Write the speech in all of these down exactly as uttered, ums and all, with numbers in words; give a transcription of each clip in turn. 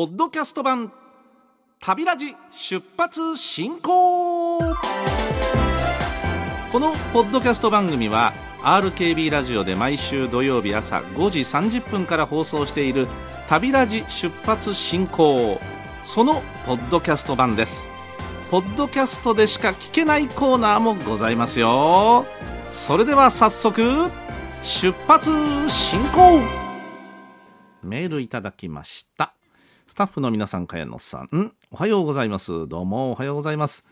ポッドキャスト版旅ラジ出発進行。このポッドキャスト番組は アールケービー ラジオで毎週土曜日朝ごじさんじゅっぷんから放送している旅ラジ出発進行、そのポッドキャスト版です。ポッドキャストでしか聞けないコーナーもございますよ。それでは早速出発進行。メールいただきました。スタッフの皆さん、茅野さん、おはようございます。どうもおはようございます。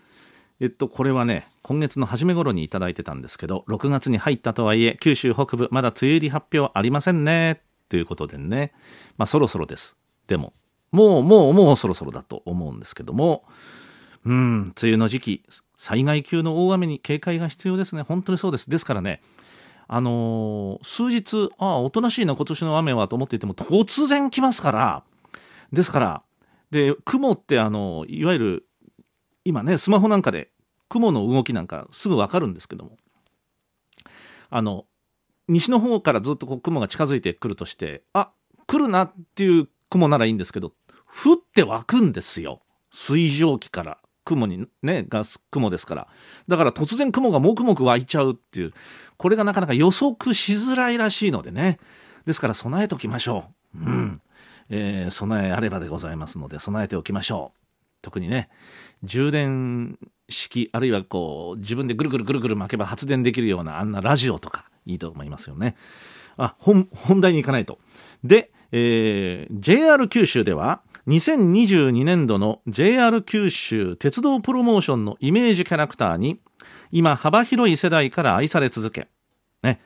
えっとこれはね、今月の初め頃にいただいてたんですけど、ろくがつに入ったとはいえ九州北部まだ梅雨入り発表ありませんねということでね、まあそろそろです。でももうもうもうそろそろだと思うんですけども、うん、梅雨の時期、災害級の大雨に警戒が必要ですね。本当にそうです。ですからね、あのー、数日、ああ、おとなしいな、今年の雨はと思っていても、突然来ますから、ですから、で、雲って、あのー、いわゆる、今ね、スマホなんかで、雲の動きなんかすぐ分かるんですけども、あの、西の方からずっとこう雲が近づいてくるとして、あ、来るなっていう雲ならいいんですけど、降って湧くんですよ。水蒸気から。雲にね、ガス雲ですから、だから突然雲がもくもく湧いちゃうっていう、これがなかなか予測しづらいらしいのでね、ですから備えておきましょう、うんえー、備えあればでございますので備えておきましょう。特にね、充電式、あるいはこう自分でぐるぐるぐるぐる巻けば発電できるようなあんなラジオとかいいと思いますよね。あ、 本, 本題に行かないと。で、えー、ジェイアール 九州ではにせんにじゅうにねんどの ジェイアール 九州鉄道プロモーションのイメージキャラクターに今幅広い世代から愛され続け、ね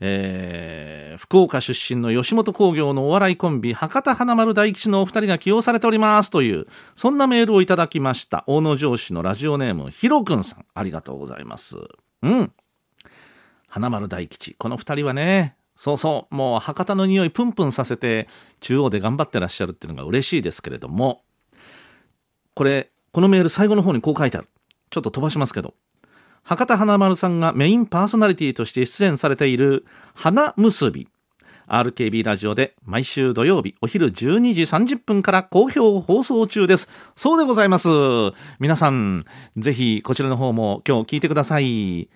えー、福岡出身の吉本興業のお笑いコンビ博多華丸大吉のお二人が起用されておりますという、そんなメールをいただきました。大野城市のラジオネームひろくんさん、ありがとうございます。うん、華丸大吉、この二人はね、そうそう、もう博多の匂いプンプンさせて中央で頑張ってらっしゃるっていうのが嬉しいですけれども、これ、このメール最後の方にこう書いてある。ちょっと飛ばしますけど、博多華丸さんがメインパーソナリティとして出演されている花結び アールケービー ラジオで毎週土曜日お昼じゅうにじさんじゅっぷんから好評放送中です。そうでございます。皆さんぜひこちらの方も今日聞いてください。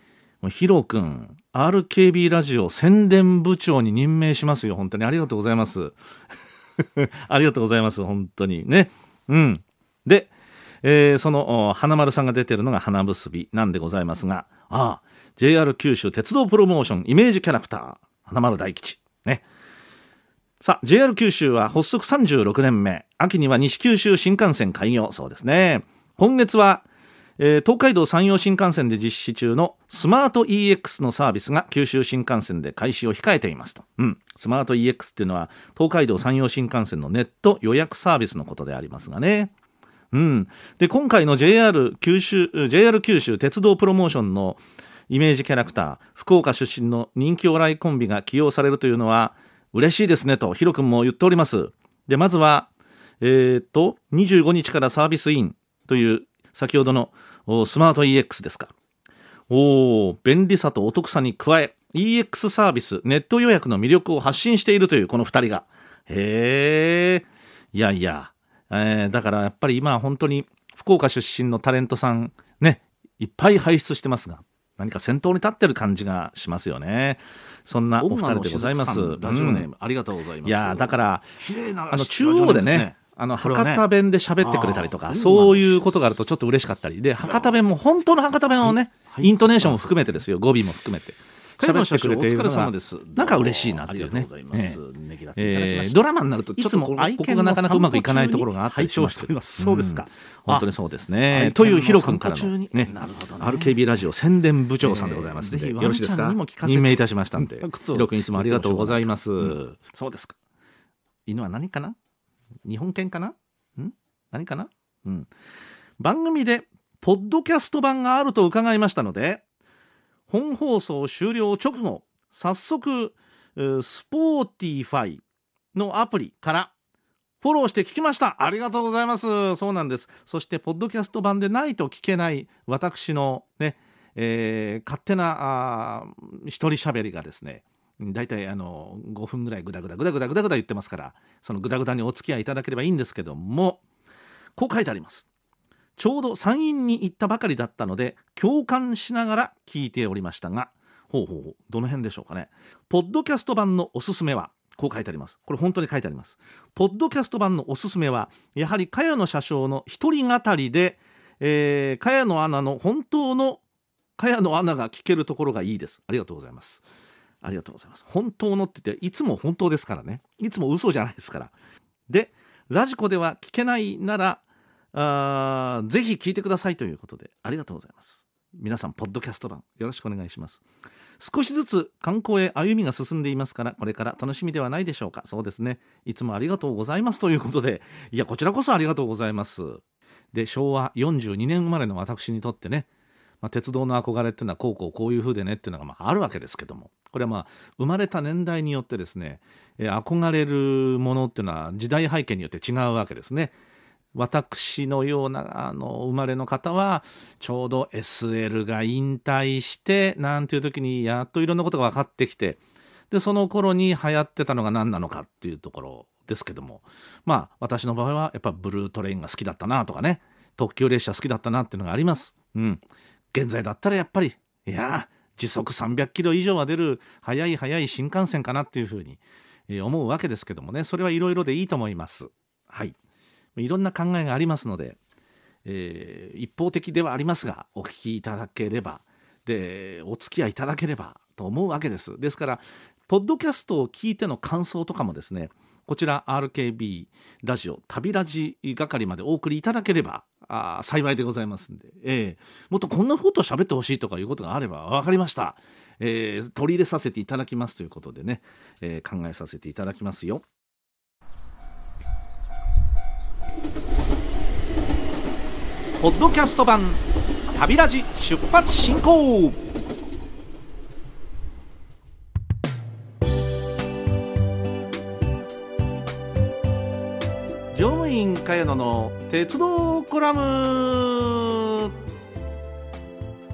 ヒロ君、 アールケービー ラジオ宣伝部長に任命しますよ。本当にありがとうございますありがとうございます、本当にね。うん、で、えー、その花丸さんが出てるのが花結びなんでございますが、ああ、 ジェイアール 九州鉄道プロモーションイメージキャラクター花丸大吉ね。さあ、 ジェイアール 九州は発足さんじゅうろくねんめ、秋には西九州新幹線開業。そうですね、今月はえー、東海道山陽新幹線で実施中のスマート イーエックス のサービスが九州新幹線で開始を控えていますと、うん、スマート イーエックス っていうのは東海道山陽新幹線のネット予約サービスのことでありますがね、うん、で今回の ジェイアール 九州、ジェイアール 九州鉄道プロモーションのイメージキャラクター、福岡出身の人気お笑いコンビが起用されるというのは嬉しいですねとヒロ君も言っております。で、まずは、えー、っとにじゅうごにちからサービスインという先ほどのスマート イーエックス ですか。おお、便利さとお得さに加え イーエックス サービス、ネット予約の魅力を発信しているというこのふたりが、へえ、いやいや、えー、だからやっぱり今本当に福岡出身のタレントさんね、いっぱい輩出してますが、何か先頭に立ってる感じがしますよね。そんなお二人でございます。ラジオネーム、うん、ありがとうございます。いや、だからあの中央でね、あの博多弁で喋ってくれたりとか、ね、そういうことがあるとちょっと嬉しかったりで、博多弁も本当の博多弁をね、はい、イントネーションも含めてですよ、語尾も含めて喋ってくれているのがなんか嬉しいなっていうね。ドラマになるとちょっとここがなかなかうまくいかないところがあってしまって、うん、そうですか、本当にそうですね。というヒロ君からの、ね、ね、アールケービー ラジオ宣伝部長さんでございますので、えー、よろしいですか、任命いたしましたんでヒロ君いつもありがとうございます。うん、そうですか。犬は何かな、日本犬かな、ん何かな、うん、番組でポッドキャスト版があると伺いましたので、本放送終了直後早速 Spotify のアプリからフォローして聞きました。ありがとうございます。そうなんです。そしてポッドキャスト版でないと聞けない私のね、えー、勝手な一人喋りがですね、だいたいあのごふんぐらいグダグダグダグダグダグダ言ってますから、そのグダグダにお付き合いいただければいいんですけども、こう書いてあります。ちょうど山陰に行ったばかりだったので共感しながら聞いておりましたが、ほうほうほう、どの辺でしょうかね。ポッドキャスト版のおすすめは、こう書いてあります。これ本当に書いてあります。ポッドキャスト版のおすすめはやはり茅野車掌の一人語りで、えー、茅野アナの本当の茅野アナが聞けるところがいいです。ありがとうございます、ありがとうございます。本当のって言っていつも本当ですからね、いつも嘘じゃないですから。でラジコでは聞けないならあぜひ聞いてくださいということで、ありがとうございます。皆さんポッドキャスト版よろしくお願いします。少しずつ観光へ歩みが進んでいますから、これから楽しみではないでしょうか。そうですね、いつもありがとうございますということで、いやこちらこそありがとうございます。で昭和よんじゅうにねん生まれの私にとってね、まあ、鉄道の憧れっていうのはこうこうこういう風でねっていうのがまああるわけですけども、これはまあ生まれた年代によってですね、えー、憧れるものっていうのは時代背景によって違うわけですね。私のようなあの生まれの方はちょうど エスエル が引退してなんていう時にやっといろんなことが分かってきて、でその頃に流行ってたのが何なのかっていうところですけども、まあ私の場合はやっぱブルートレインが好きだったなとかね、特急列車好きだったなっていうのがあります。うん、現在だったらやっぱりいや時速さんびゃくキロ以上は出る速い速い新幹線かなっていうふうに思うわけですけどもね、それはいろいろでいいと思います。はい、いろんな考えがありますので、えー、一方的ではありますがお聞きいただければ、でお付き合いいただければと思うわけです。ですからポッドキャストを聞いての感想とかもですね、こちら アールケービー ラジオ旅ラジ係までお送りいただければあ幸いでございますんで、えー、もっとこんなことを喋ってほしいとかいうことがあれば分かりました、えー、取り入れさせていただきますということでね、えー、考えさせていただきますよ。ポッドキャスト版旅ラジ出発進行。乗務員茅野の鉄道コラム。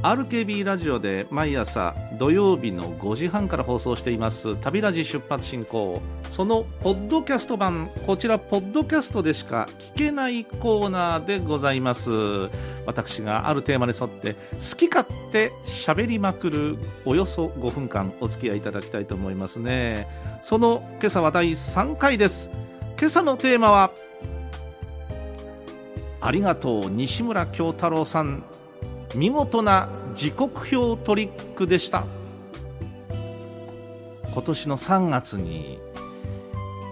アールケービー ラジオで毎朝土曜日のごじはんから放送しています旅ラジ出発進行、そのポッドキャスト版、こちらポッドキャストでしか聞けないコーナーでございます。私があるテーマに沿って好き勝手喋りまくる、およそごふんかんお付き合いいただきたいと思いますね。その今朝はだいさんかいです。今朝のテーマはありがとう西村京太郎さん、見事な時刻表トリックでした。今年のさんがつに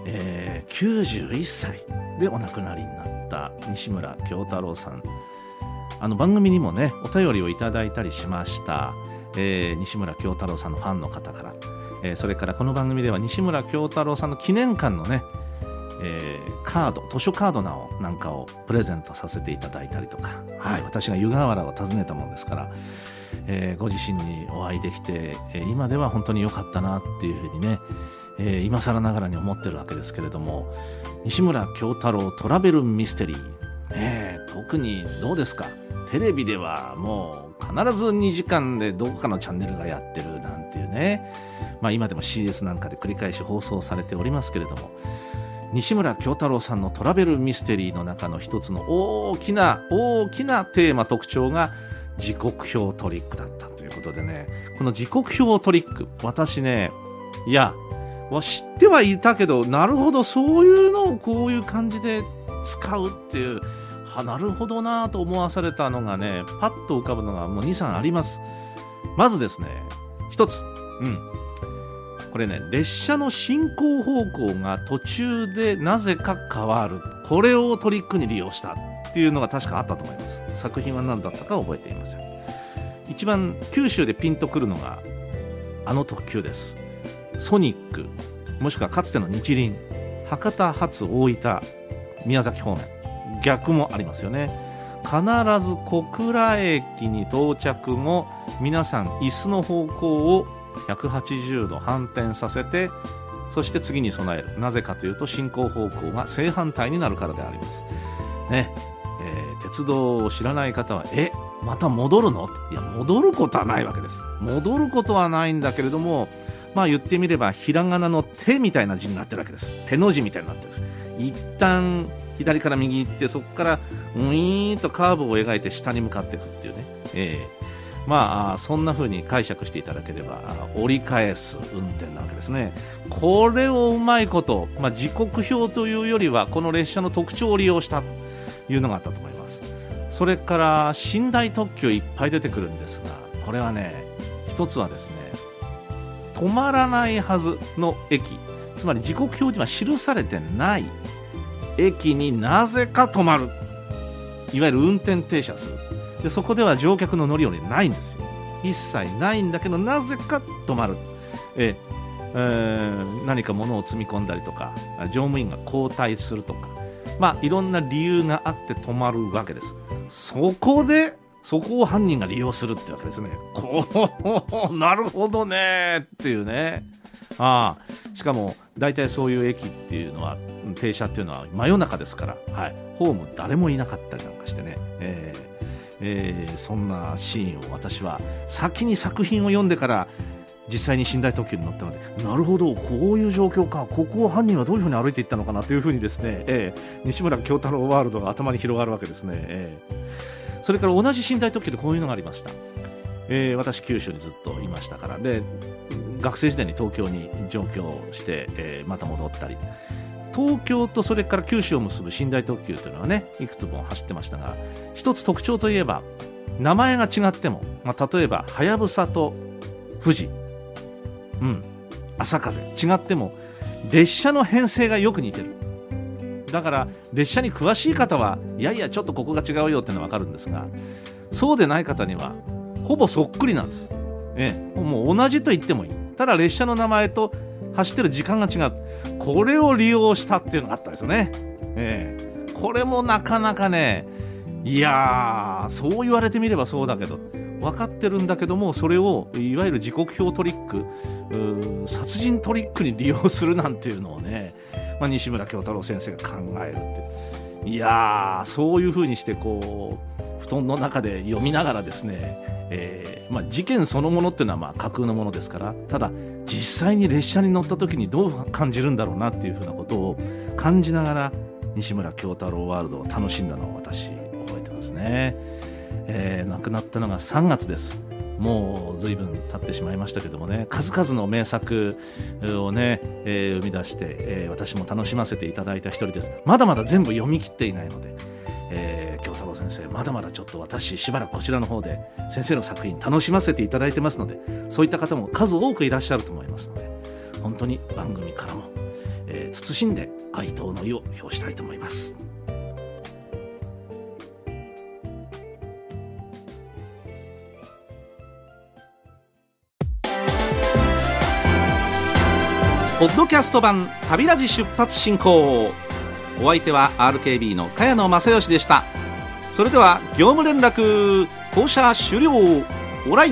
えー、きゅうじゅういっさいでお亡くなりになった西村京太郎さん、あの番組にもねお便りをいただいたりしました、えー、西村京太郎さんのファンの方から、えー、それからこの番組では西村京太郎さんの記念館のね、えー、カード図書カードなおなんかをプレゼントさせていただいたりとか、はい、私が湯河原を訪ねたもんですから、えー、ご自身にお会いできて今では本当に良かったなっていうふうにね、えー、今更ながらに思ってるわけですけれども、西村京太郎トラベルミステリー、えー、特にどうですか、テレビではもう必ずにじかんでどこかのチャンネルがやってるなんていうね、まあ、今でも シーエス なんかで繰り返し放送されておりますけれども、西村京太郎さんのトラベルミステリーの中の一つの大きな大きなテーマ特徴が時刻表トリックだったということでね、この時刻表トリック、私ねいや知ってはいたけど、なるほどそういうのをこういう感じで使うっていう、はなるほどなと思わされたのがね、パッと浮かぶのがもう にさん あります。まずですねひとつ、うん、これね列車の進行方向が途中でなぜか変わる、これをトリックに利用したっていうのが確かあったと思います。作品は何だったか覚えていません。一番九州でピンとくるのがあの特急です。ソニック、もしくはかつての日輪、博多発大分宮崎方面、逆もありますよね。必ず小倉駅に到着後、皆さん椅子の方向をひゃくはちじゅうど反転させて、そして次に備える、なぜかというと進行方向が正反対になるからでありますね。えー、鉄道を知らない方はえまた戻るの、いや戻ることはないわけです。戻ることはないんだけれども、まあ言ってみればひらがなの手みたいな字になってるわけです。手の字みたいになってる。一旦左から右行って、そこからウィーンとカーブを描いて下に向かっていくっていうね、えー、まあそんな風に解釈していただければ折り返す運転なわけですね。これをうまいこと、まあ、時刻表というよりはこの列車の特徴を利用したというのがあったと思います。それから寝台特急いっぱい出てくるんですが、これはね、一つはですね、止まらないはずの駅、つまり時刻表示は記されてない駅になぜか止まる、いわゆる運転停車する。でそこでは乗客の乗り降りないんですよ。一切ないんだけど、なぜか止まる。え、えー、何か物を積み込んだりとか、乗務員が交代するとか、まあいろんな理由があって止まるわけです。そこでそこを犯人が利用するってわけですね。こう、なるほどねっていうね。ああ、しかも大体そういう駅っていうのは、停車っていうのは真夜中ですから、はい、ホーム誰もいなかったりなんかしてね、えーえー、そんなシーンを私は先に作品を読んでから実際に寝台特急に乗ったので、なるほど、こういう状況か、ここを犯人はどういうふうに歩いていったのかなというふうにですね、えー、西村京太郎ワールドが頭に広がるわけですね。えーそれから同じ寝台特急でこういうのがありました、えー、私九州にずっといましたから、で学生時代に東京に上京して、えー、また戻ったり、東京とそれから九州を結ぶ寝台特急というのはね、いくつも走ってましたが、一つ特徴といえば名前が違っても、まあ、例えばはやぶさと富士、うん、朝風違っても列車の編成がよく似てる。だから列車に詳しい方はいやいやちょっとここが違うよっていうのは分かるんですが、そうでない方にはほぼそっくりなんです、ええ、もう同じと言ってもいい。ただ列車の名前と走ってる時間が違う。これを利用したっていうのがあったんですよね、ええ、これもなかなかね、いやーそう言われてみればそうだけど、分かってるんだけども、それをいわゆる時刻表トリック、うー殺人トリックに利用するなんていうのをね、まあ、西村京太郎先生が考えるって、いやーそういうふうにしてこう布団の中で読みながらですね、えーまあ、事件そのものっていうのはまあ架空のものですから、ただ実際に列車に乗った時にどう感じるんだろうなっていうふうなことを感じながら西村京太郎ワールドを楽しんだのを私覚えてますね、えー、亡くなったのがさんがつです。もう随分経ってしまいましたけどもね、数々の名作をね、えー、生み出して、えー、私も楽しませていただいた一人です。まだまだ全部読み切っていないので、えー、京太郎先生まだまだちょっと私しばらくこちらの方で先生の作品楽しませていただいてますので、そういった方も数多くいらっしゃると思いますので、本当に番組からも、えー、謹んで哀悼の意を表したいと思います。ポッドキャスト版旅ラジ出発進行、お相手は アールケービー の茅野正義でした。それでは業務連絡降車終了。オライ